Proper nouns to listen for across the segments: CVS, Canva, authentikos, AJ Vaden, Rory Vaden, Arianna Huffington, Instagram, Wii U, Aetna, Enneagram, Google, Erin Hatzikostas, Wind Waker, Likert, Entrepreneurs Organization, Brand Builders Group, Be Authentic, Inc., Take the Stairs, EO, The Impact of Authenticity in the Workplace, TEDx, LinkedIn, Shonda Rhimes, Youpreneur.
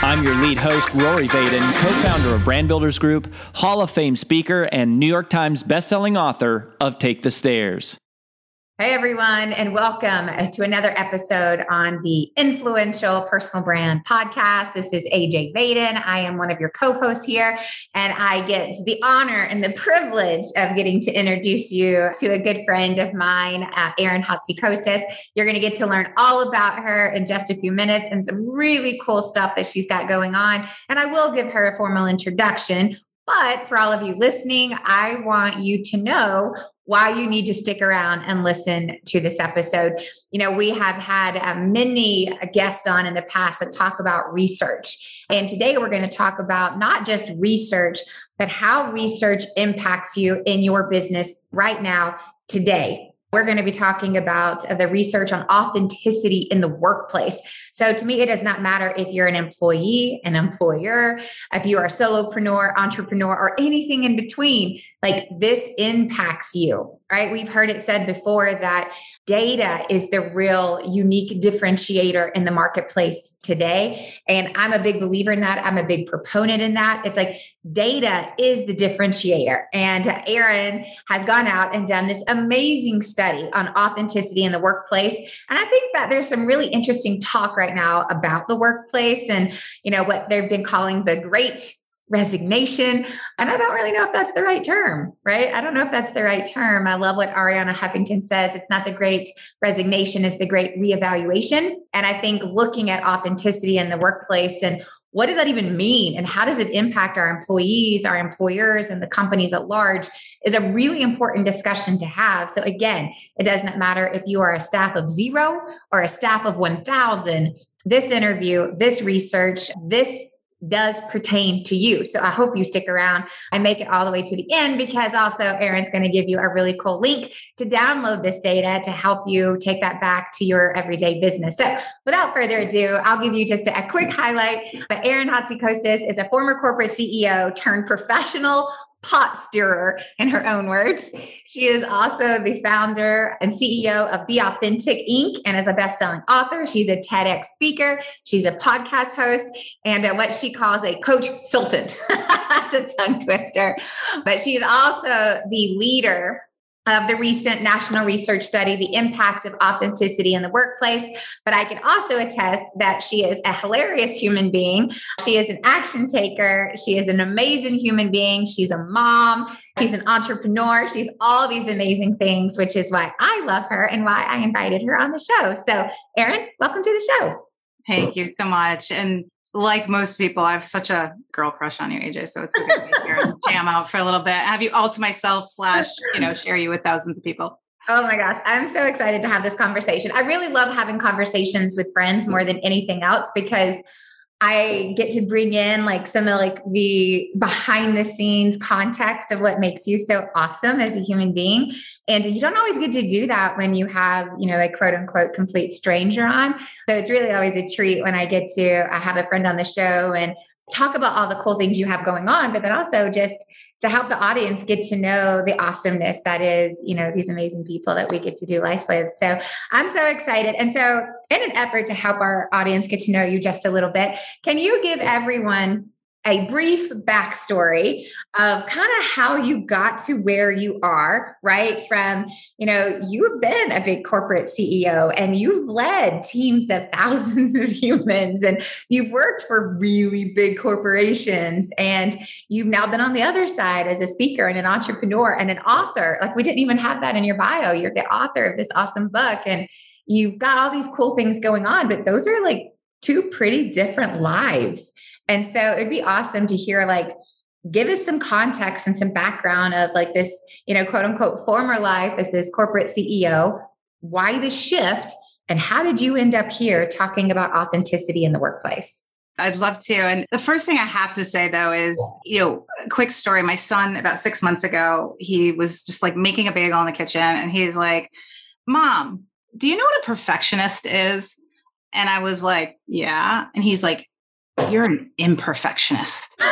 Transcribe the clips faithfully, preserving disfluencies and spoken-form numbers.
I'm your lead host, Rory Vaden, co-founder of Brand Builders Group, Hall of Fame speaker, and New York Times bestselling author of Take the Stairs. Hey, everyone, and welcome to another episode on the Influential Personal Brand Podcast. This is A J Vaden. I am one of your co-hosts here, and I get the honor and the privilege of getting to introduce you to a good friend of mine, uh, Erin Hatzikostas. You're going to get to learn all about her in just a few minutes and some really cool stuff that she's got going on. And I will give her a formal introduction. But for all of you listening, I want you to know why you need to stick around and listen to this episode. You know, we have had uh, many guests on in the past that talk about research. And today we're going to talk about not just research, but how research impacts you in your business right now, today. We're going to be talking about the research on authenticity in the workplace. So to me, it does not matter if you're an employee, an employer, if you are a solopreneur, entrepreneur, or anything in between, like this impacts you, right? We've heard it said before that data is the real unique differentiator in the marketplace today. And I'm a big believer in that. I'm a big proponent in that. It's like data is the differentiator. And Erin has gone out and done this amazing study on authenticity in the workplace. And I think that there's some really interesting talk right now about the workplace and, you know, what they've been calling the great resignation. And I don't really know if that's the right term, right? I don't know if that's the right term. I love what Arianna Huffington says. It's not the great resignation, it's the great reevaluation. And I think looking at authenticity in the workplace and what does that even mean? And how does it impact our employees, our employers, and the companies at large is a really important discussion to have. So again, it doesn't matter if you are a staff of zero or a staff of one thousand, this interview, this research, this does pertain to you. So I hope you stick around. I make it all the way to the end because also Erin's going to give you a really cool link to download this data to help you take that back to your everyday business. So without further ado, I'll give you just a, a quick highlight. But Erin Hatzikostas is a former corporate C E O turned professional pot stirrer, in her own words. She is also the founder and C E O of Be Authentic, Incorporated and is a best-selling author. She's a TEDx speaker. She's a podcast host and a, what she calls a coach consultant. That's a tongue twister. But she's also the leader of the recent national research study, The Impact of Authenticity in the Workplace. But I can also attest that she is a hilarious human being. She is an action taker. She is an amazing human being. She's a mom. She's an entrepreneur. She's all these amazing things, which is why I love her and why I invited her on the show. So Erin, welcome to the show. Thank you so much. And like most people, I have such a girl crush on you, A J. So it's so good to be here and jam out for a little bit. Have you all to myself slash, you know, share you with thousands of people. Oh my gosh. I'm so excited to have this conversation. I really love having conversations with friends more than anything else because I get to bring in like some of like the behind the scenes context of what makes you so awesome as a human being. And you don't always get to do that when you have, you know, a quote unquote complete stranger on. So it's really always a treat when I get to, I have a friend on the show and talk about all the cool things you have going on, but then also just to help the audience get to know the awesomeness that is, you know, these amazing people that we get to do life with. So I'm so excited. And so in an effort to help our audience get to know you just a little bit, can you give everyone a brief backstory of kind of how you got to where you are, right? From, you know, you've been a big corporate C E O and you've led teams of thousands of humans and you've worked for really big corporations and you've now been on the other side as a speaker and an entrepreneur and an author. Like we didn't even have that in your bio. You're the author of this awesome book and you've got all these cool things going on, but those are like two pretty different lives. And so it'd be awesome to hear, like, give us some context and some background of like this, you know, quote unquote, former life as this corporate C E O, why the shift and how did you end up here talking about authenticity in the workplace? I'd love to. And the first thing I have to say, though, is, you know, a quick story. My son, about six months ago, he was just like making a bagel in the kitchen. And he's like, Mom, do you know what a perfectionist is? And I was like, yeah. And he's like, you're an imperfectionist. And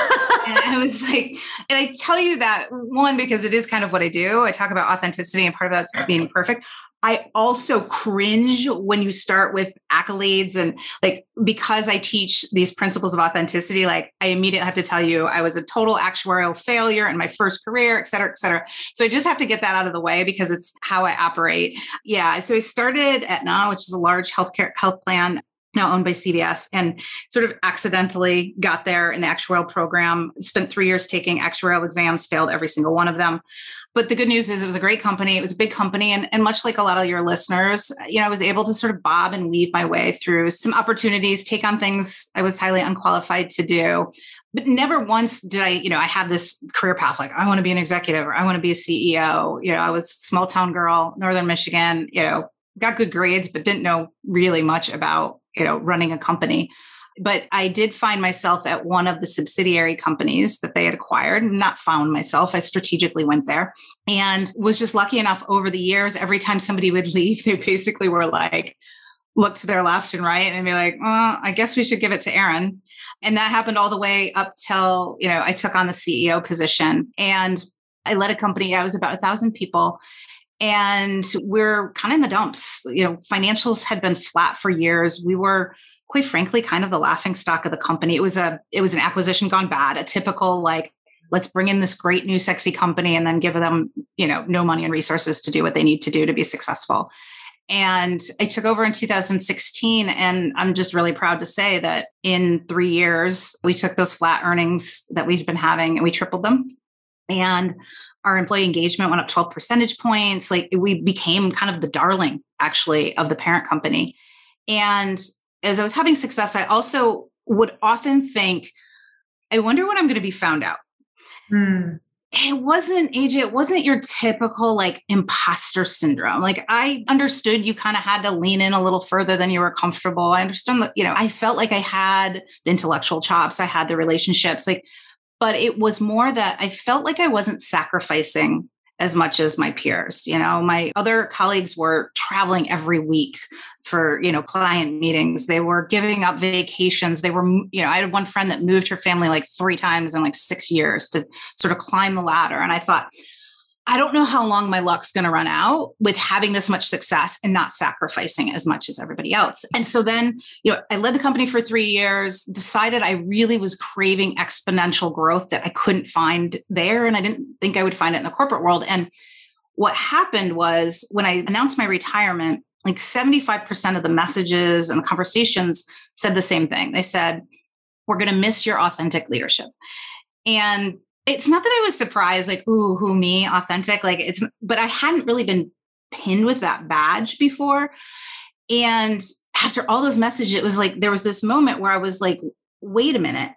I was like, and I tell you that, one, because it is kind of what I do. I talk about authenticity, and part of that's being perfect. I also cringe when you start with accolades and, like, because I teach these principles of authenticity, like, I immediately have to tell you I was a total actuarial failure in my first career, et cetera, et cetera. So I just have to get that out of the way because it's how I operate. Yeah. So I started Aetna, which is a large healthcare health plan now owned by C V S, and sort of accidentally got there in the actuarial program, spent three years taking actuarial exams, failed every single one of them. But the good news is it was a great company. It was a big company. And, and much like a lot of your listeners, you know, I was able to sort of bob and weave my way through some opportunities, take on things I was highly unqualified to do. But never once did I, you know, I had this career path, like I want to be an executive or I want to be a C E O. You know, I was a small town girl, Northern Michigan, you know, got good grades, but didn't know really much about, you know, running a company. But I did find myself at one of the subsidiary companies that they had acquired, not found myself. I strategically went there and was just lucky enough over the years, every time somebody would leave, they basically were like, look to their left and right and be like, oh, I guess we should give it to Erin. And that happened all the way up till, you know, I took on the C E O position and I led a company. I was about a thousand people. And we're kind of in the dumps. You know, financials had been flat for years. We were, quite frankly, kind of the laughing stock of the company. It was a, it was an acquisition gone bad, a typical, like, let's bring in this great new sexy company and then give them, you know, no money and resources to do what they need to do to be successful. And I took over in two thousand sixteen. And I'm just really proud to say that in three years, we took those flat earnings that we'd been having and we tripled them. And our employee engagement went up twelve percentage points. Like, we became kind of the darling, actually, of the parent company. And as I was having success, I also would often think, I wonder when I'm going to be found out. Mm. It wasn't, A J, it wasn't your typical, like, imposter syndrome. Like, I understood you kind of had to lean in a little further than you were comfortable. I understood that, you know, I felt like I had the intellectual chops. I had the relationships, like, but it was more that I felt like I wasn't sacrificing as much as my peers. You know, my other colleagues were traveling every week for, you know, client meetings. They were giving up vacations. They were, you know, I had one friend that moved her family like three times in like six years to sort of climb the ladder. And I thought, I don't know how long my luck's going to run out with having this much success and not sacrificing as much as everybody else. And so then, you know, I led the company for three years, decided I really was craving exponential growth that I couldn't find there. And I didn't think I would find it in the corporate world. And what happened was when I announced my retirement, like seventy-five percent of the messages and the conversations said the same thing. They said, we're going to miss your authentic leadership. And it's not that I was surprised, like, ooh, who, me, authentic, like it's, but I hadn't really been pinned with that badge before. And after all those messages, it was like, there was this moment where I was like, wait a minute,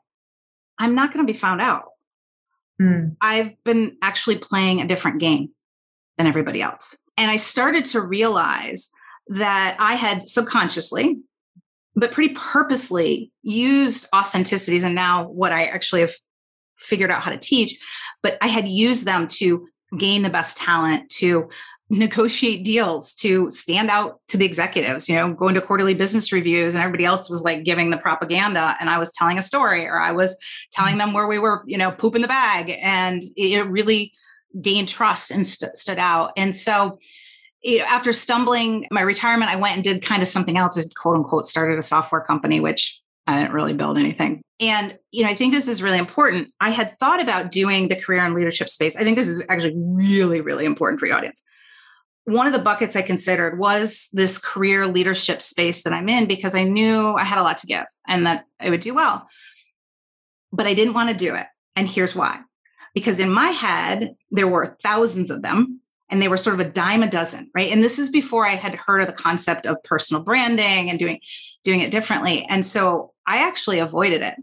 I'm not going to be found out. Mm. I've been actually playing a different game than everybody else. And I started to realize that I had subconsciously, but pretty purposely used authenticities. And now what I actually have figured out how to teach, but I had used them to gain the best talent, to negotiate deals, to stand out to the executives, you know, going to quarterly business reviews and everybody else was like giving the propaganda. And I was telling a story or I was telling them where we were, you know, poop in the bag, and it really gained trust and st- stood out. And so, you know, after stumbling my retirement, I went and did kind of something else. I quote unquote started a software company, which I didn't really build anything. And, you know, I think this is really important. I had thought about doing the career and leadership space. I think this is actually really, really important for your audience. One of the buckets I considered was this career leadership space that I'm in because I knew I had a lot to give and that I would do well, but I didn't want to do it. And here's why, because in my head, there were thousands of them. And they were sort of a dime a dozen, right? And this is before I had heard of the concept of personal branding and doing, doing it differently. And so I actually avoided it.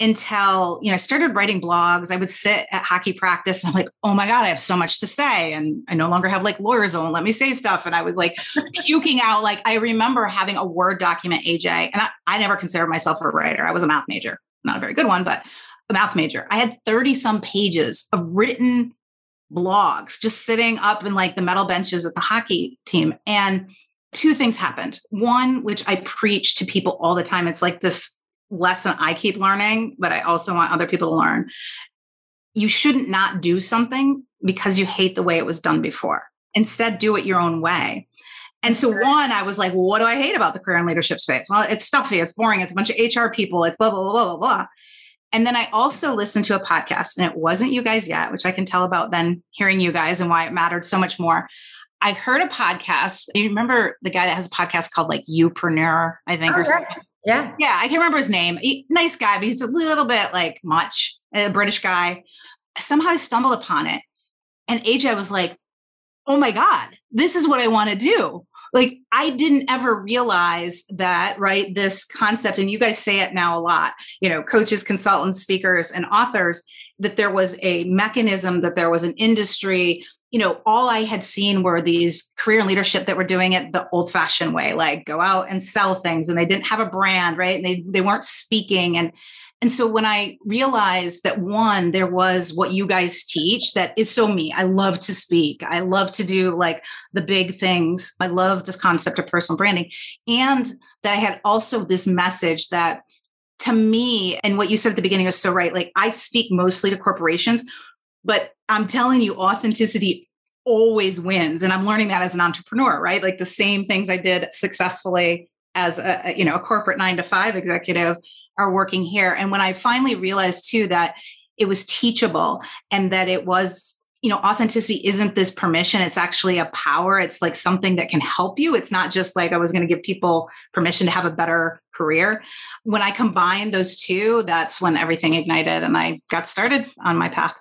until, you know, I started writing blogs. I would sit at hockey practice and I'm like, oh my God, I have so much to say. And I no longer have like lawyers who won't let me say stuff. And I was like puking out. Like I remember having a Word document, A J, and I, I never considered myself a writer. I was a math major, not a very good one, but a math major. I had thirty some pages of written blogs just sitting up in like the metal benches at the hockey team. And two things happened. One, which I preach to people all the time. It's like this lesson I keep learning, but I also want other people to learn. You shouldn't not do something because you hate the way it was done before. Instead, do it your own way. And so one, I was like, well, what do I hate about the career and leadership space? Well, it's stuffy, it's boring, it's a bunch of H R people, it's blah, blah, blah, blah, blah. And then I also listened to a podcast, and it wasn't you guys yet, which I can tell about then hearing you guys and why it mattered so much more. I heard a podcast. You remember the guy that has a podcast called like Youpreneur, I think, oh, or something? Yeah. Yeah. I can't remember his name. He, nice guy, but he's a little bit like much, a British guy. Somehow I stumbled upon it. And A J was like, oh my God, this is what I want to do. Like, I didn't ever realize that, right? This concept, and you guys say it now a lot, you know, coaches, consultants, speakers, and authors, that there was a mechanism, that there was an industry. You know, all I had seen were these career and leadership that were doing it the old fashioned way, like go out and sell things, and they didn't have a brand, right? And they, they weren't speaking. And, and so when I realized that, one, there was what you guys teach that is so me, I love to speak. I love to do like the big things. I love the concept of personal branding. And that I had also this message that, to me, and what you said at the beginning is so right. Like, I speak mostly to corporations, but I'm telling you, authenticity always wins. And I'm learning that as an entrepreneur, right? Like the same things I did successfully as a, you know, a corporate nine to five executive are working here. And when I finally realized too, that it was teachable, and that it was, you know, authenticity isn't this permission. It's actually a power. It's like something that can help you. It's not just like I was going to give people permission to have a better career. When I combined those two, that's when everything ignited and I got started on my path.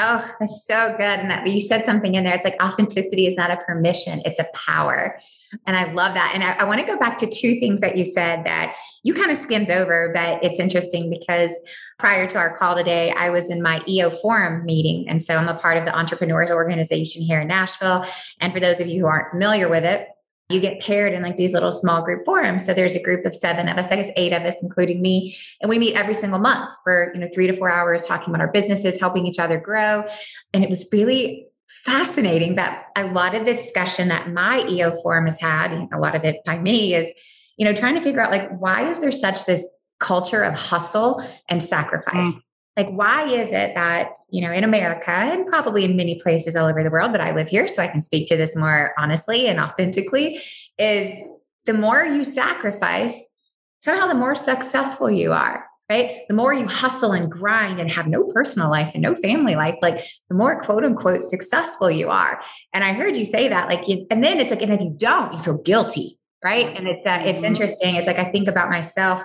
Oh, that's so good. And you said something in there. It's like authenticity is not a permission, it's a power. And I love that. And I, I want to go back to two things that you said that you kind of skimmed over, but it's interesting because prior to our call today, I was in my E O forum meeting. And so I'm a part of the Entrepreneurs Organization here in Nashville. And for those of you who aren't familiar with it, you get paired in like these little small group forums. So there's a group of seven of us, I guess eight of us, including me. And we meet every single month for, you know, three to four hours talking about our businesses, helping each other grow. And it was really fascinating that a lot of the discussion that my E O forum has had, and a lot of it by me, is, you know, trying to figure out like, why is there such this culture of hustle and sacrifice? Mm. Like, why is it that, you know, in America and probably in many places all over the world, but I live here, so I can speak to this more honestly and authentically, is the more you sacrifice, somehow the more successful you are, right? The more you hustle and grind and have no personal life and no family life, like the more quote unquote successful you are. And I heard you say that, like, you, and then it's like, and if you don't, you feel guilty, right? And it's, uh, it's interesting. It's like, I think about myself.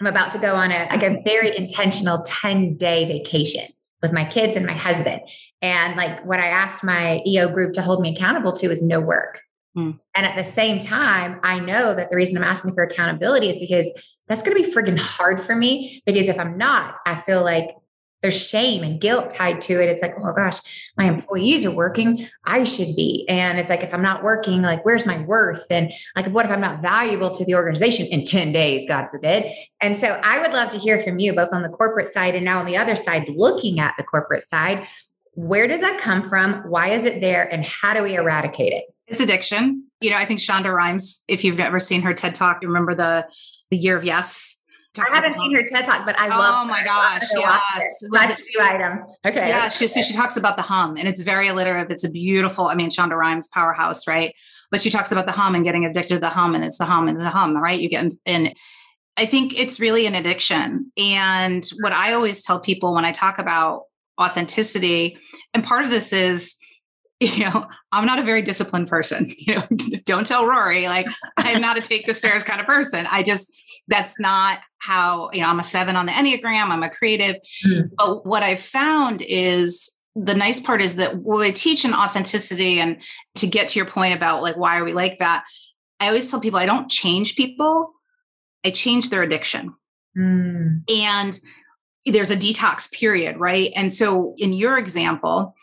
I'm about to go on a like a very intentional ten day vacation with my kids and my husband. And like what I asked my E O group to hold me accountable to is no work. Mm. And at the same time, I know that the reason I'm asking for accountability is because that's going to be friggin' hard for me. Because if I'm not, I feel like there's shame and guilt tied to it. It's like, oh gosh, my employees are working. I should be. And it's like, if I'm not working, like, where's my worth? And like, what if I'm not valuable to the organization in ten days, God forbid. And so I would love to hear from you both on the corporate side and now on the other side, looking at the corporate side, where does that come from? Why is it there? And how do we eradicate it? It's addiction. You know, I think Shonda Rhimes, if you've never seen her TED Talk, you remember the, the year of yes. I haven't seen her TED Talk, but I love Oh her. my gosh. Yes. That's the item. Okay. Yeah. She, so she talks about the hum, and it's very alliterative. It's a beautiful, I mean, Shonda Rhimes powerhouse, right? But she talks about the hum and getting addicted to the hum, and it's the hum and the hum, right? You get in. I think it's really an addiction. And what I always tell people when I talk about authenticity, and part of this is, you know, I'm not a very disciplined person, you know, don't tell Rory, like I'm not a take the stairs kind of person. I just, That's not how, you know, I'm a seven on the Enneagram. I'm a creative. Mm-hmm. But what I've found is the nice part is that what I teach in authenticity, and to get to your point about like, why are we like that? I always tell people, I don't change people. I change their addiction. Mm. And there's a detox period, right? And so in your example,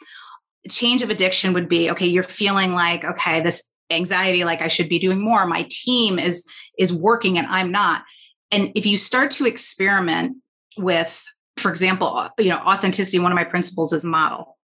change of addiction would be, okay, you're feeling like, okay, this anxiety, like I should be doing more. My team is, is working and I'm not. And if you start to experiment with, for example, you know, authenticity, one of my principles is model.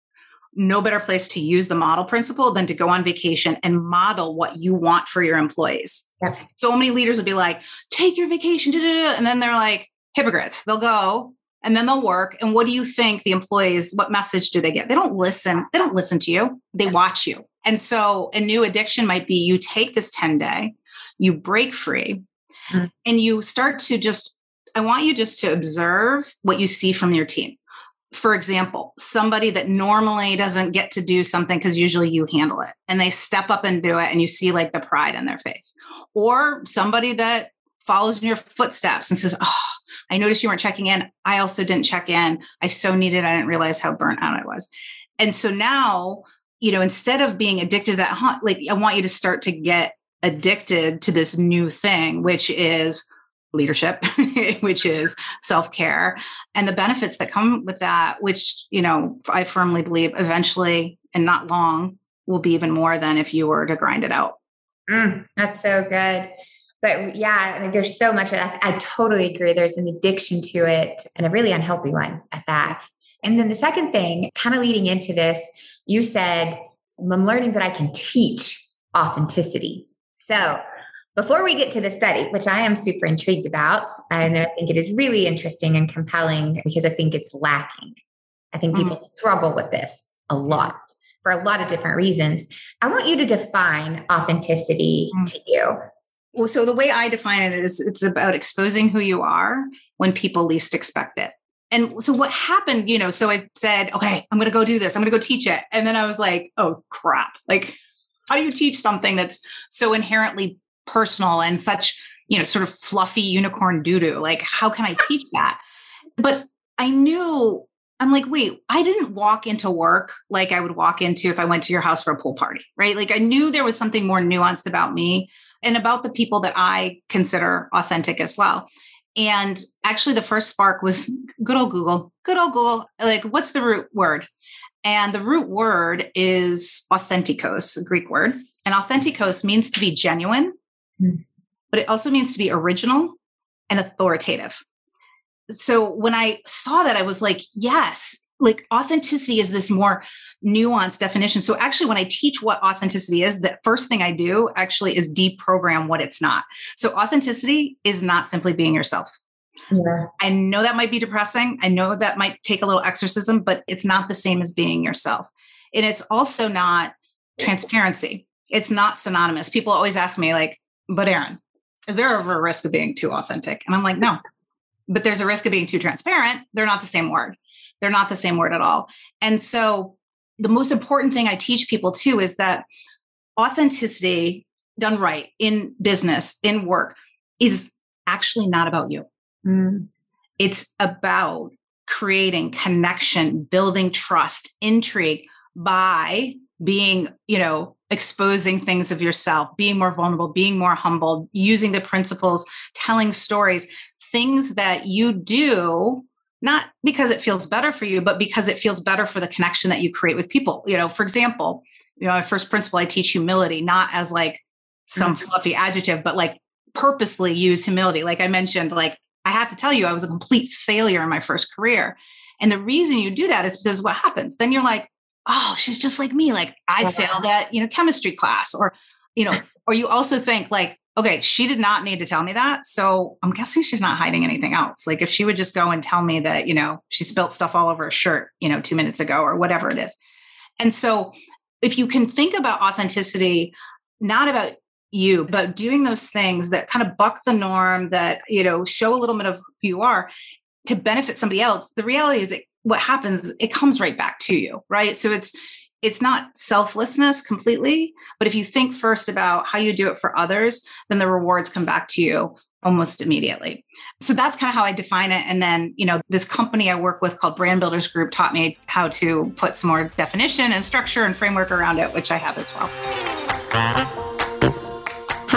No better place to use the model principle than to go on vacation and model what you want for your employees. Yep. So many leaders would be like, take your vacation. Da, da, da, and then they're like hypocrites. They'll go and then they'll work. And what do you think the employees, what message do they get? They don't listen. They don't listen to you. They watch you. And so a new addiction might be you take this ten day, you break free, mm-hmm. and you start to just, I want you just to observe what you see from your team. For example, somebody that normally doesn't get to do something because usually you handle it, and they step up and do it, and you see like the pride in their face, or somebody that follows in your footsteps and says, oh, I noticed you weren't checking in. I also didn't check in. I so needed. I didn't realize how burnt out I was. And so now, you know, instead of being addicted to that hunt, like I want you to start to get addicted to this new thing, which is leadership, which is self-care and the benefits that come with that, which, you know, I firmly believe eventually and not long will be even more than if you were to grind it out. Mm, that's so good. But yeah, I mean, there's so much of that. I totally agree. There's an addiction to it and a really unhealthy one at that. And then the second thing, kind of leading into this, you said, I'm learning that I can teach authenticity. So before we get to the study, which I am super intrigued about, and I think it is really interesting and compelling because I think it's lacking. I think people mm-hmm. struggle with this a lot for a lot of different reasons. I want you to define authenticity mm-hmm. to you. Well, so the way I define it is it's about exposing who you are when people least expect it. And so what happened, you know, so I said, okay, I'm going to go do this. I'm going to go teach it. And then I was like, oh crap. Like, how do you teach something that's so inherently personal and such, you know, sort of fluffy unicorn doo-doo? Like, how can I teach that? But I knew, I'm like, wait, I didn't walk into work like I would walk into if I went to your house for a pool party, right? Like I knew there was something more nuanced about me and about the people that I consider authentic as well. And actually the first spark was good old Google, good old Google. Like, what's the root word? And the root word is authentikos, a Greek word. And authentikos means to be genuine, but it also means to be original and authoritative. So when I saw that, I was like, yes, like authenticity is this more nuanced definition. So actually, when I teach what authenticity is, the first thing I do actually is deprogram what it's not. So authenticity is not simply being yourself. Yeah. I know that might be depressing. I know that might take a little exorcism, but it's not the same as being yourself. And it's also not transparency. It's not synonymous. People always ask me like, but Erin, is there ever a risk of being too authentic? And I'm like, no, but there's a risk of being too transparent. They're not the same word. They're not the same word at all. And so the most important thing I teach people too is that authenticity done right in business, in work, is actually not about you. Mm. It's about creating connection, building trust, intrigue by being, you know, exposing things of yourself, being more vulnerable, being more humble, using the principles, telling stories, things that you do, not because it feels better for you, but because it feels better for the connection that you create with people. You know, for example, you know, my first principle, I teach humility, not as like some mm-hmm. fluffy adjective, but like purposely use humility. Like I mentioned, like, I have to tell you, I was a complete failure in my first career. And the reason you do that is because what happens? Then you're like, oh, she's just like me. Like I yeah. failed at, you know, chemistry class or, you know, or you also think like, okay, she did not need to tell me that. So I'm guessing she's not hiding anything else. Like if she would just go and tell me that, you know, she spilt stuff all over her shirt, you know, two minutes ago or whatever it is. And so if you can think about authenticity, not about you, but doing those things that kind of buck the norm, that, you know, show a little bit of who you are to benefit somebody else. The reality is it, what happens, it comes right back to you, right? So it's, it's not selflessness completely, but if you think first about how you do it for others, then the rewards come back to you almost immediately. So that's kind of how I define it. And then, you know, this company I work with called Brand Builders Group taught me how to put some more definition and structure and framework around it, which I have as well.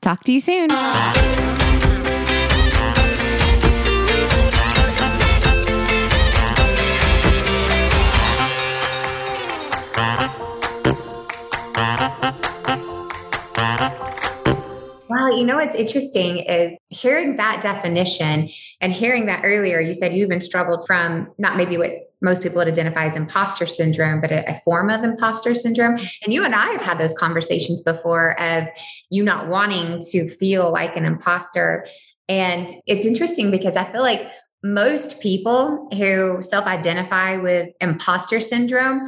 Talk to you soon. Well, you know what's interesting is hearing that definition and hearing that earlier, you said you even struggled from not maybe what most people would identify as imposter syndrome, but a, a form of imposter syndrome. And you and I have had those conversations before of you not wanting to feel like an imposter. And it's interesting because I feel like most people who self-identify with imposter syndrome,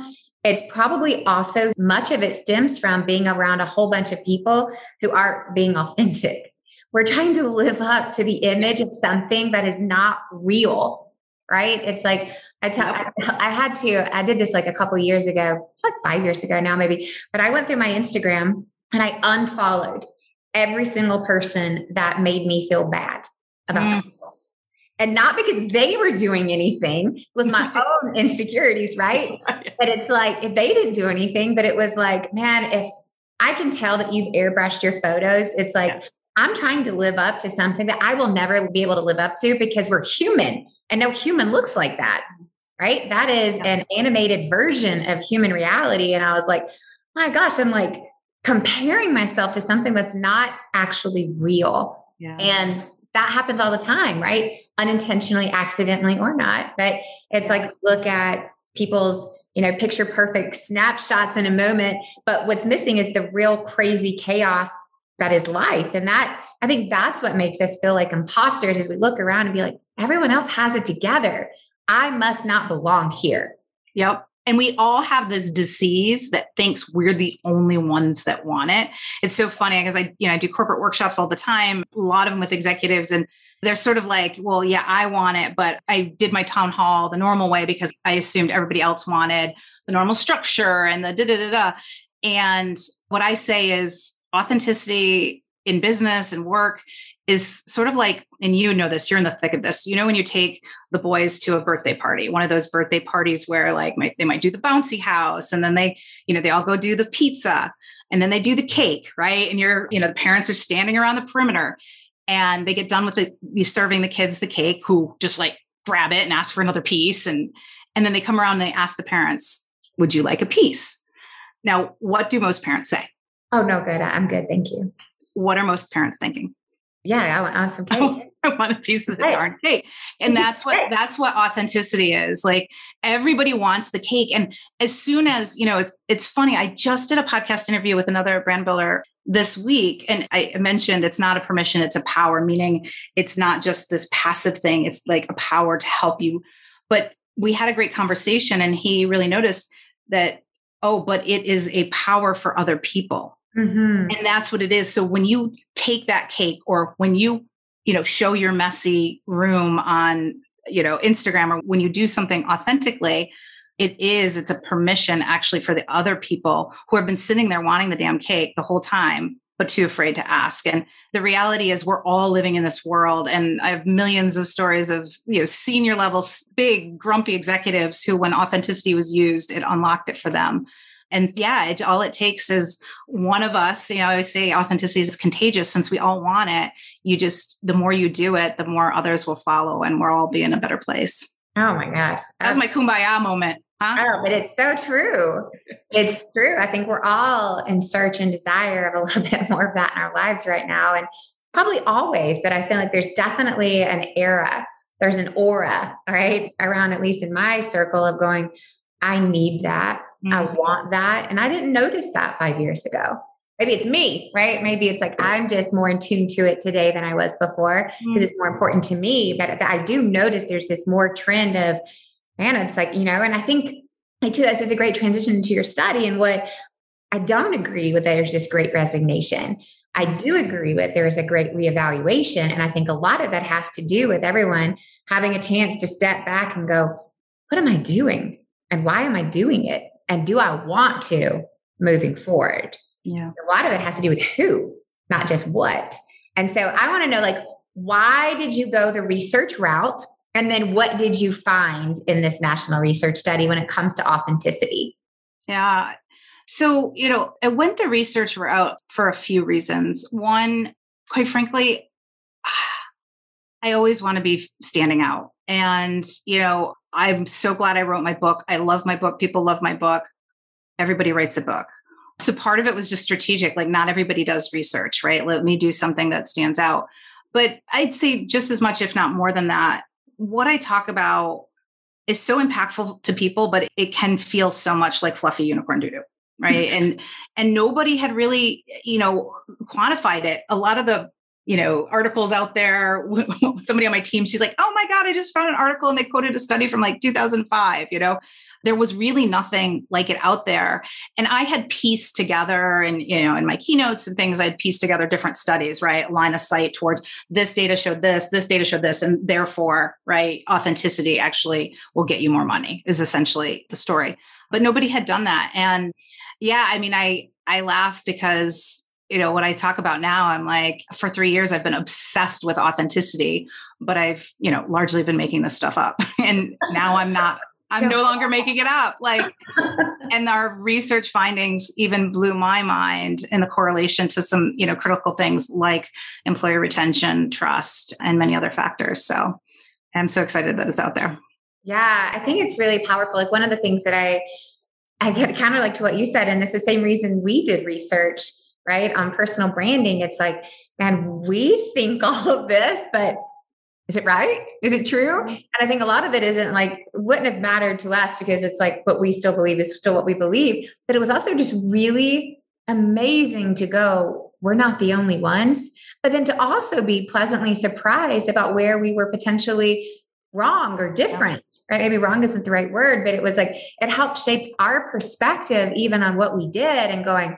it's probably also much of it stems from being around a whole bunch of people who aren't being authentic. We're trying to live up to the image of something that is not real, right? It's like, I tell, I had to, I did this like a couple of years ago, it's like five years ago now, maybe, but I went through my Instagram and I unfollowed every single person that made me feel bad about mm. them. And not because they were doing anything, it was my own insecurities, right? But it's like, if they didn't do anything, but it was like, man, if I can tell that you've airbrushed your photos, it's like, yeah. I'm trying to live up to something that I will never be able to live up to because we're human and no human looks like that, right? That is an animated version of human reality. And I was like, my gosh, I'm like comparing myself to something that's not actually real. Yeah. And that happens all the time, right? Unintentionally, accidentally, or not. But it's like, look at people's, you know, picture perfect snapshots in a moment. But what's missing is the real crazy chaos that is life. And that, I think that's what makes us feel like imposters is we look around and be like, everyone else has it together. I must not belong here. Yep. And we all have this disease that thinks we're the only ones that want it. It's so funny because I, you know, I do corporate workshops all the time, a lot of them with executives, and they're sort of like, well, yeah, I want it, but I did my town hall the normal way because I assumed everybody else wanted the normal structure and the da da da da. And what I say is authenticity in business and work is sort of like, and you know this, you're in the thick of this. You know, when you take the boys to a birthday party, one of those birthday parties where like my, they might do the bouncy house and then they, you know, they all go do the pizza and then they do the cake, right? And you're, you know, the parents are standing around the perimeter and they get done with the, the serving the kids the cake, who just like grab it and ask for another piece. And, and then they come around and they ask the parents, would you like a piece? Now, what do most parents say? Oh, no, good. I'm good. Thank you. What are most parents thinking? Yeah, I want, I want some cake. I want, I want a piece of the right. darn cake. And that's what that's what authenticity is. Like everybody wants the cake. And as soon as, you know, it's it's funny, I just did a podcast interview with another brand builder this week. And I mentioned it's not a permission, it's a power, meaning it's not just this passive thing. It's like a power to help you. But we had a great conversation and he really noticed that, oh, but it is a power for other people. Mm-hmm. And that's what it is. So when you take that cake or when you, you know, show your messy room on, you know, Instagram, or when you do something authentically, it is, it's a permission actually for the other people who have been sitting there wanting the damn cake the whole time, but too afraid to ask. And the reality is we're all living in this world. And I have millions of stories of, you know, senior level, big grumpy executives who, when authenticity was used, it unlocked it for them. And yeah, it, all it takes is one of us, you know, I always say authenticity is contagious since we all want it. You just, the more you do it, the more others will follow and we'll all be in a better place. Oh my gosh. That's my kumbaya moment. Huh? Oh, but it's so true. It's true. I think we're all in search and desire of a little bit more of that in our lives right now. And probably always, but I feel like there's definitely an era, there's an aura, right? Around, at least in my circle, of going, I need that. Mm-hmm. I want that. And I didn't notice that five years ago. Maybe it's me, right? Maybe it's like, I'm just more in tune to it today than I was before because mm-hmm. it's more important to me. But I do notice there's this more trend of, man, it's like, you know, and I think too, this is a great transition into your study and what I don't agree with there's this great resignation. I do agree with there is a great reevaluation. And I think a lot of that has to do with everyone having a chance to step back and go, what am I doing? And why am I doing it? And do I want to moving forward? Yeah. A lot of it has to do with who, not just what. And so I want to know, like, why did you go the research route? And then what did you find in this national research study when it comes to authenticity? Yeah. So, you know, I went the research route for a few reasons. One, quite frankly, I always want to be standing out. And, you know, I'm so glad I wrote my book. I love my book. People love my book. Everybody writes a book. So part of it was just strategic. Like, not everybody does research, right? Let me do something that stands out. But I'd say just as much, if not more than that, what I talk about is so impactful to people, but it can feel so much like fluffy unicorn doo-doo. Right. And, and nobody had really, you know, quantified it. A lot of the, you know, articles out there, somebody on my team, she's like, oh my God, I just found an article and they quoted a study from like two thousand five, you know, there was really nothing like it out there. And I had pieced together and, you know, in my keynotes and things, I'd pieced together different studies, right? Line of sight towards this data showed this, this data showed this, and therefore, right, authenticity actually will get you more money is essentially the story. But nobody had done that. And yeah, I mean, I, I laugh because, you know, what I talk about now, I'm like, for three years, I've been obsessed with authenticity, but I've, you know, largely been making this stuff up. And now I'm not, I'm no longer making it up. Like, and our research findings even blew my mind in the correlation to some, you know, critical things like employer retention, trust, and many other factors. So I'm so excited that it's out there. Yeah. I think it's really powerful. Like, one of the things that I, I get kind of like to what you said, and it's the same reason we did research, right, on personal branding. It's like, man, we think all of this, but is it right? Is it true? And I think a lot of it isn't like, wouldn't have mattered to us because it's like, what we still believe is still what we believe. But it was also just really amazing to go, we're not the only ones, but then to also be pleasantly surprised about where we were potentially wrong or different, yeah. Right? Maybe wrong isn't the right word, but it was like, it helped shape our perspective even on what we did and going,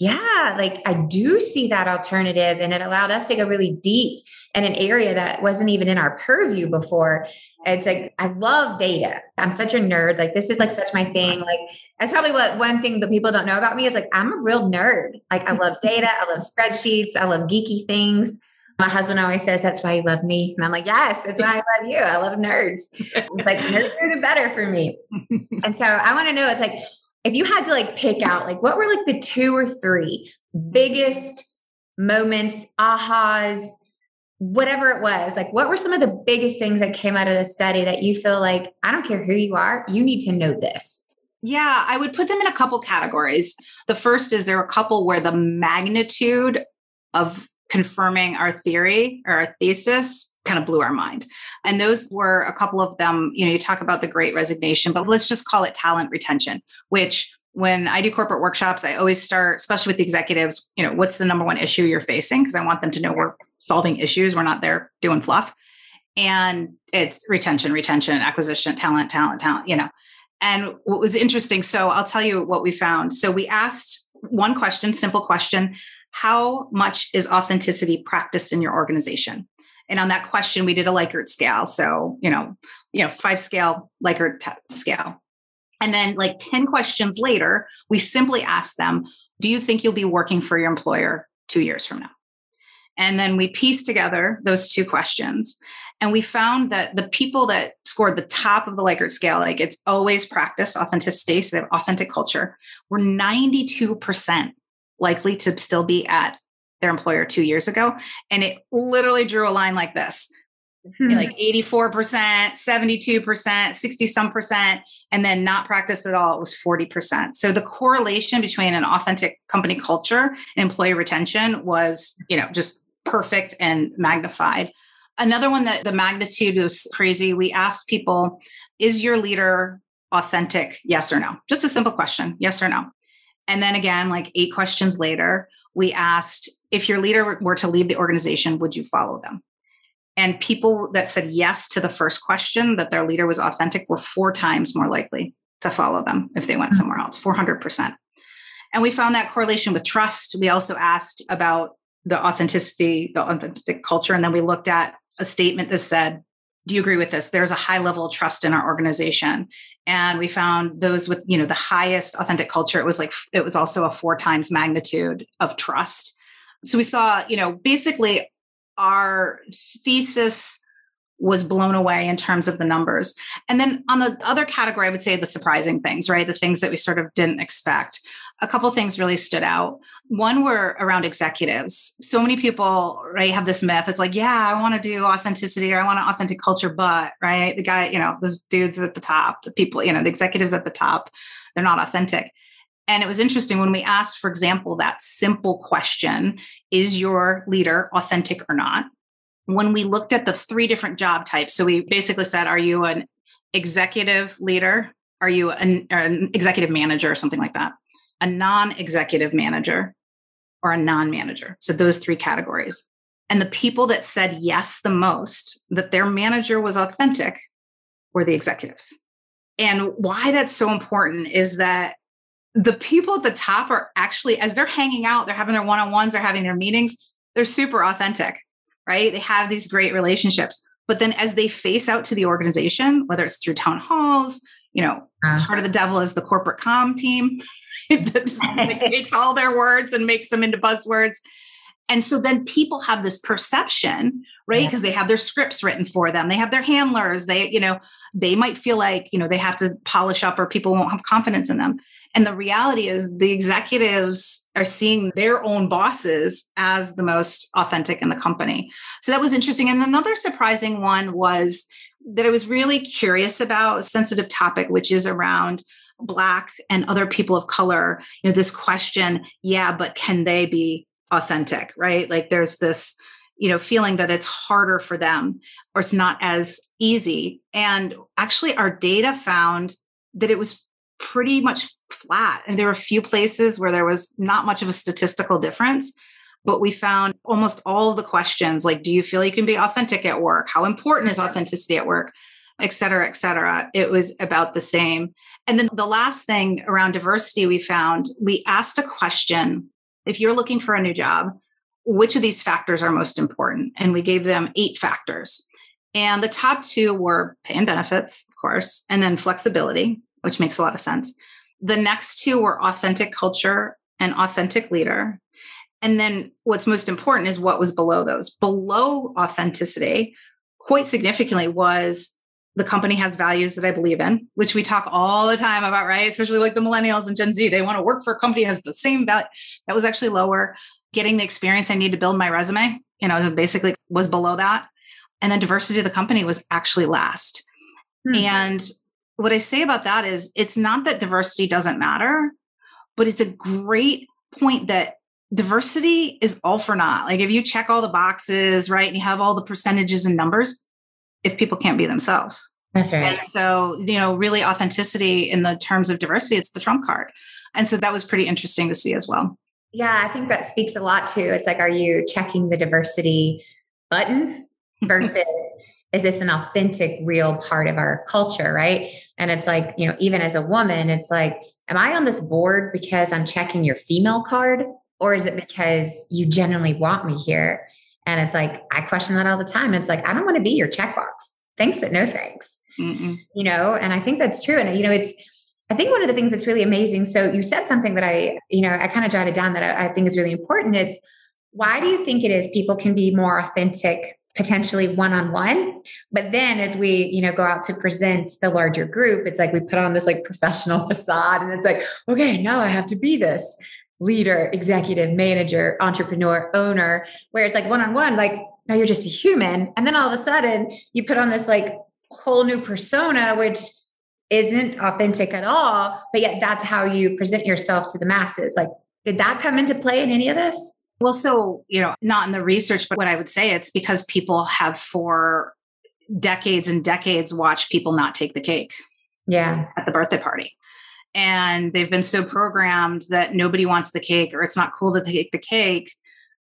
yeah, like I do see that alternative. And it allowed us to go really deep in an area that wasn't even in our purview before. It's like, I love data. I'm such a nerd. Like, this is like such my thing. Like, that's probably what one thing that people don't know about me is like, I'm a real nerd. Like, I love data. I love spreadsheets. I love geeky things. My husband always says, that's why you love me. And I'm like, yes, that's why I love you. I love nerds. It's like, nerds are the better for me. And so I want to know, it's like, if you had to like pick out, like, what were like the two or three biggest moments, ahas, whatever it was, like, what were some of the biggest things that came out of the study that you feel like, I don't care who you are, you need to know this? Yeah, I would put them in a couple categories. The first is there are a couple where the magnitude of confirming our theory or our thesis kind of blew our mind. And those were a couple of them. You know, you talk about the great resignation, but let's just call it talent retention, which when I do corporate workshops, I always start, especially with the executives, you know, what's the number one issue you're facing? Because I want them to know we're solving issues. We're not there doing fluff. And it's retention, retention, acquisition, talent, talent, talent, you know. And what was interesting, so I'll tell you what we found. So we asked one question, simple question, how much is authenticity practiced in your organization? And on that question, we did a Likert scale. So, you know, you know, five scale, Likert scale. And then like ten questions later, we simply asked them, do you think you'll be working for your employer two years from now? And then we pieced together those two questions. And we found that the people that scored the top of the Likert scale, like it's always practice, authenticity, so they have authentic culture, were ninety-two percent. Likely to still be at their employer two years ago. And it literally drew a line like this, mm-hmm. like eighty-four percent, seventy-two percent, sixty some percent, and then not practice at all. It was forty percent. So the correlation between an authentic company culture and employee retention was, you know, just perfect and magnified. Another one that the magnitude was crazy. We asked people, is your leader authentic? Yes or no? Just a simple question. Yes or no? And then again, like eight questions later, we asked, if your leader were to leave the organization, would you follow them? And people that said yes to the first question, that their leader was authentic, were four times more likely to follow them if they went somewhere else, four hundred percent. And we found that correlation with trust. We also asked about the authenticity, the authentic culture. And then we looked at a statement that said, do you agree with this? There's a high level of trust in our organization. And we found those with, you know, the highest authentic culture, it was like, it was also a four times magnitude of trust. So we saw, you know, basically our thesis was blown away in terms of the numbers. And then on the other category, I would say the surprising things, right? The things that we sort of didn't expect. A couple of things really stood out. One were around executives. So many people, right, have this myth. It's like, yeah, I want to do authenticity or I want an authentic culture, but, right, the guy, you know, those dudes at the top, the people, you know, the executives at the top, they're not authentic. And it was interesting when we asked, for example, that simple question, is your leader authentic or not? When we looked at the three different job types, so we basically said, are you an executive leader? Are you an, an executive manager or something like that? A non-executive manager or a non-manager. So those three categories. And the people that said yes the most, that their manager was authentic, were the executives. And why that's so important is that the people at the top are actually, as they're hanging out, they're having their one-on-ones, they're having their meetings, they're super authentic, right? They have these great relationships. But then as they face out to the organization, whether it's through town halls, you know, uh-huh. part of the devil is the corporate comm team that like, takes all their words and makes them into buzzwords. And so then people have this perception, right? Because yeah. they have their scripts written for them. They have their handlers. They, you know, they might feel like, you know, they have to polish up or people won't have confidence in them. And the reality is the executives are seeing their own bosses as the most authentic in the company. So that was interesting. And another surprising one was that I was really curious about a sensitive topic, which is around Black and other people of color. You know, this question, yeah, but can they be authentic, right? Like there's this, you know, feeling that it's harder for them or it's not as easy. And actually our data found that it was pretty much flat. And there were a few places where there was not much of a statistical difference. But we found almost all the questions, like, do you feel you can be authentic at work? How important is authenticity at work? Et cetera, et cetera. It was about the same. And then the last thing around diversity we found, we asked a question, if you're looking for a new job, which of these factors are most important? And we gave them eight factors. And the top two were pay and benefits, of course, and then flexibility, which makes a lot of sense. The next two were authentic culture and authentic leader. And then what's most important is what was below those. Below authenticity, quite significantly, was the company has values that I believe in, which we talk all the time about, right? Especially like the millennials and Gen Z, they want to work for a company that has the same value. That was actually lower. Getting the experience I need to build my resume, you know, basically was below that. And then diversity of the company was actually last. Mm-hmm. And what I say about that is it's not that diversity doesn't matter, but it's a great point that diversity is all for naught. Like if you check all the boxes, right, and you have all the percentages and numbers, if people can't be themselves. That's right. And so, you know, really authenticity in the terms of diversity, it's the trump card. And so that was pretty interesting to see as well. Yeah, I think that speaks a lot too. It's like, are you checking the diversity button versus is this an authentic, real part of our culture, right? And it's like, you know, even as a woman, it's like, am I on this board because I'm checking your female card? Or is it because you genuinely want me here? And it's like, I question that all the time. It's like, I don't want to be your checkbox. Thanks, but no thanks. Mm-mm. You know, and I think that's true. And, you know, it's, I think one of the things that's really amazing. So you said something that I, you know, I kind of jotted down that I, I think is really important. It's, why do you think it is people can be more authentic, potentially one-on-one, but then as we, you know, go out to present the larger group, it's like, we put on this like professional facade and it's like, okay, now I have to be this leader, executive, manager, entrepreneur, owner, where it's like one-on-one, like, no, you're just a human. And then all of a sudden you put on this like whole new persona, which isn't authentic at all, but yet that's how you present yourself to the masses. Like, did that come into play in any of this? Well, so, you know, not in the research, but what I would say, it's because people have for decades and decades watched people not take the cake. Yeah. At the birthday party. And they've been so programmed that nobody wants the cake or it's not cool to take the cake.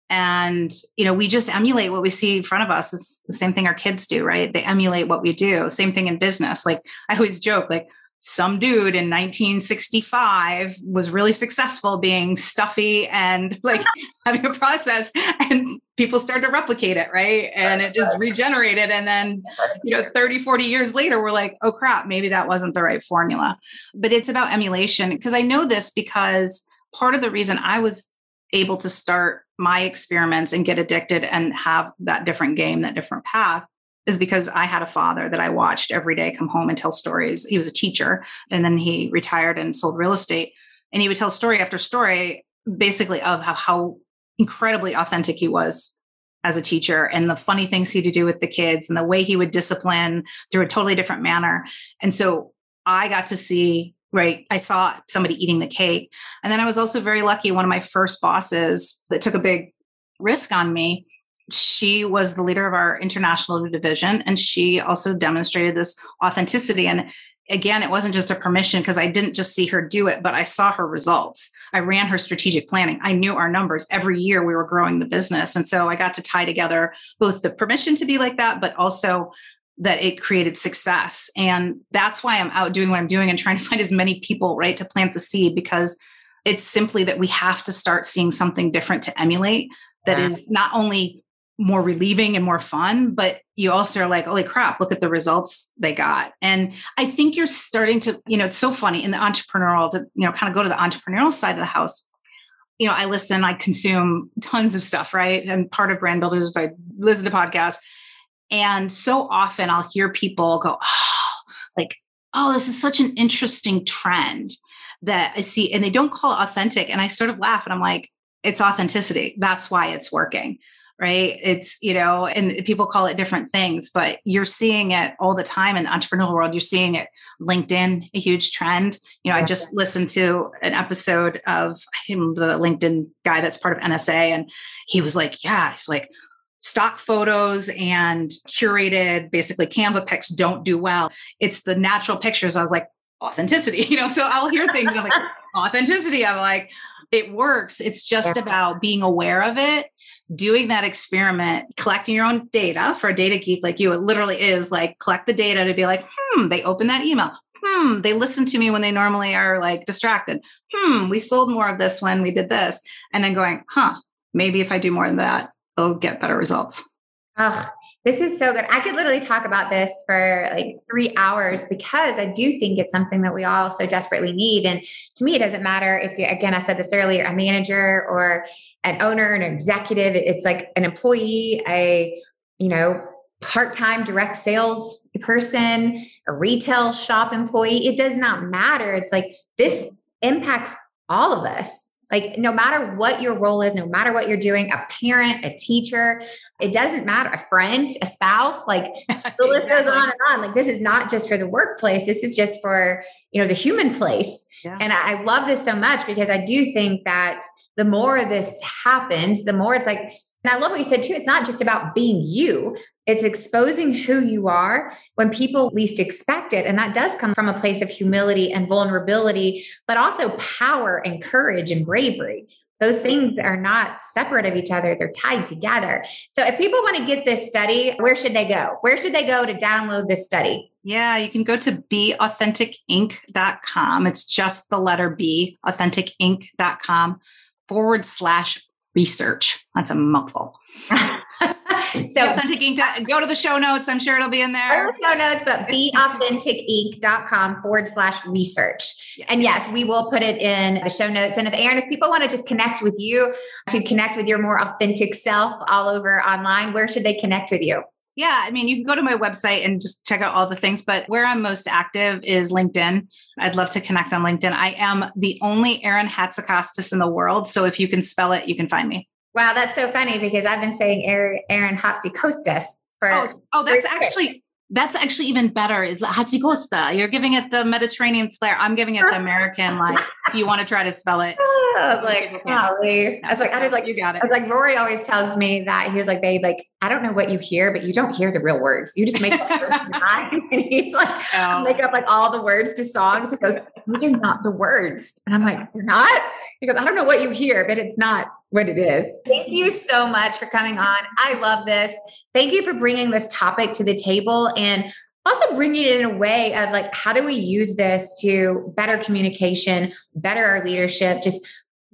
And, you know, we just emulate what we see in front of us. It's the same thing our kids do, right? They emulate what we do. Same thing in business. Like I always joke, like some dude in nineteen sixty-five was really successful being stuffy and like having a process, and people started to replicate it. Right. And it just regenerated. And then, you know, thirty, forty years later, we're like, oh crap, maybe that wasn't the right formula. But it's about emulation. Cause I know this because part of the reason I was able to start my experiments and get addicted and have that different game, that different path, is because I had a father that I watched every day come home and tell stories. He was a teacher, and then he retired and sold real estate. And he would tell story after story, basically of how, how incredibly authentic he was as a teacher, and the funny things he'd do with the kids, and the way he would discipline through a totally different manner. And so I got to see, right, I saw somebody eating the cake. And then I was also very lucky. One of my first bosses that took a big risk on me, she was the leader of our international division, and she also demonstrated this authenticity. And again, it wasn't just a permission, because I didn't just see her do it, but I saw her results. I ran her strategic planning. I knew our numbers. Every year we were growing the business. And so I got to tie together both the permission to be like that, but also that it created success. And that's why I'm out doing what I'm doing and trying to find as many people, right, to plant the seed, because it's simply that we have to start seeing something different to emulate that yeah. is not only more relieving and more fun, but you also are like, holy crap, look at the results they got. And I think you're starting to, you know, it's so funny in the entrepreneurial, to, you know, kind of go to the entrepreneurial side of the house. You know, I listen, I consume tons of stuff, right? And part of Brand Builders, I listen to podcasts. And so often I'll hear people go, oh, like, oh, this is such an interesting trend that I see. And they don't call it authentic. And I sort of laugh and I'm like, it's authenticity. That's why it's working. Right. It's, you know, and people call it different things, but you're seeing it all the time in the entrepreneurial world. You're seeing it, LinkedIn, a huge trend. You know, I just listened to an episode of him, the LinkedIn guy that's part of N S A. And he was like, yeah, he's like, stock photos and curated, basically Canva pics don't do well. It's the natural pictures. I was like, authenticity, you know, so I'll hear things. And I'm like, authenticity. I'm like, it works. It's just about being aware of it. Doing that experiment, collecting your own data. For a data geek like you, it literally is like collect the data to be like, hmm, they opened that email. Hmm, they listened to me when they normally are like distracted. Hmm, we sold more of this when we did this. And then going, huh, maybe if I do more than that, I'll get better results. Oh, this is so good. I could literally talk about this for like three hours because I do think it's something that we all so desperately need. And to me, it doesn't matter if you, again, I said this earlier, a manager or an owner, an executive, it's like an employee, a, you know, part-time direct sales person, a retail shop employee. It does not matter. It's like, this impacts all of us. Like no matter what your role is, no matter what you're doing, a parent, a teacher, it doesn't matter, a friend, a spouse, like the list exactly. goes on and on. Like this is not just for the workplace. This is just for, you know, the human place. Yeah. And I love this so much because I do think that the more this happens, the more it's like, and I love what you said too. It's not just about being you. It's exposing who you are when people least expect it. And that does come from a place of humility and vulnerability, but also power and courage and bravery. Those things are not separate of each other. They're tied together. So if people want to get this study, where should they go? Where should they go to download this study? Yeah, you can go to be authentic inc dot com. It's just the letter B, authentic inc dot com forward slash research. That's a mouthful. So authentic inc. Go to the show notes. I'm sure it'll be in there. Show notes, but be authentic inc dot com forward slash research. Yes. And yes, we will put it in the show notes. And if Erin, if people want to just connect with you to connect with your more authentic self all over online, where should they connect with you? Yeah. I mean, you can go to my website and just check out all the things, but where I'm most active is LinkedIn. I'd love to connect on LinkedIn. I am the only Erin Hatzikostas in the world. So if you can spell it, you can find me. Wow. That's so funny because I've been saying Erin Hatzikostas for. Oh, oh that's for actually, fish. That's actually even better. It's Hatzikosta. You're giving it the Mediterranean flair. I'm giving it the American, like you want to try to spell it. I was like, golly. I was like, I was like, you got it. I was like, Rory always tells me that he was like, babe, like, I don't know what you hear, but you don't hear the real words. You just make up words. And he's like, oh. make up like all the words to songs. He goes, those are not the words. And I'm like, they're not? He goes, I don't know what you hear, but it's not what it is. Thank you so much for coming on. I love this. Thank you for bringing this topic to the table. And also bringing it in a way of like, how do we use this to better communication, better our leadership, just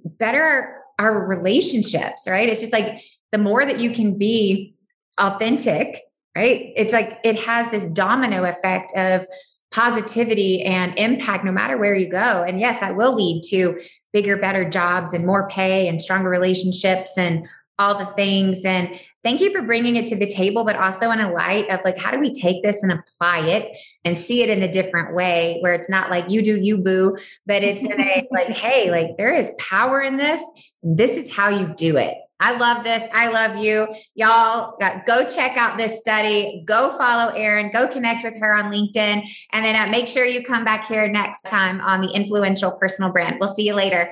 better our, our relationships, right? It's just like the more that you can be authentic, right? It's like it has this domino effect of positivity and impact no matter where you go. And yes, that will lead to bigger, better jobs and more pay and stronger relationships and all the things. And thank you for bringing it to the table, but also in a light of like, how do we take this and apply it and see it in a different way where it's not like you do you boo, but it's in a like, hey, like there is power in this. And this is how you do it. I love this. I love you. Y'all go check out this study. Go follow Erin. Go connect with her on LinkedIn. And then uh, make sure you come back here next time on the Influential Personal Brand. We'll see you later.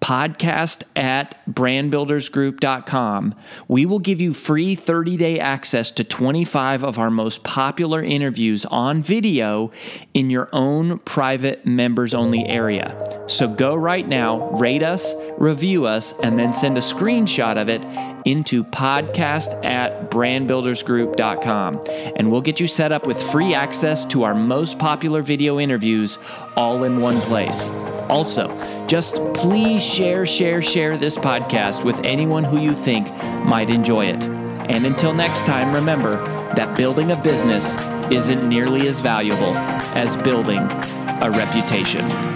podcast at brand builders group dot com. We will give you free thirty-day access to twenty-five of our most popular interviews on video in your own private members-only area. So go right now, rate us, review us, and then send a screenshot of it into podcast at brand builders group dot com. And we'll get you set up with free access to our most popular video interviews all in one place. Also, just please share, share, share this podcast with anyone who you think might enjoy it. And until next time, remember that building a business isn't nearly as valuable as building a reputation.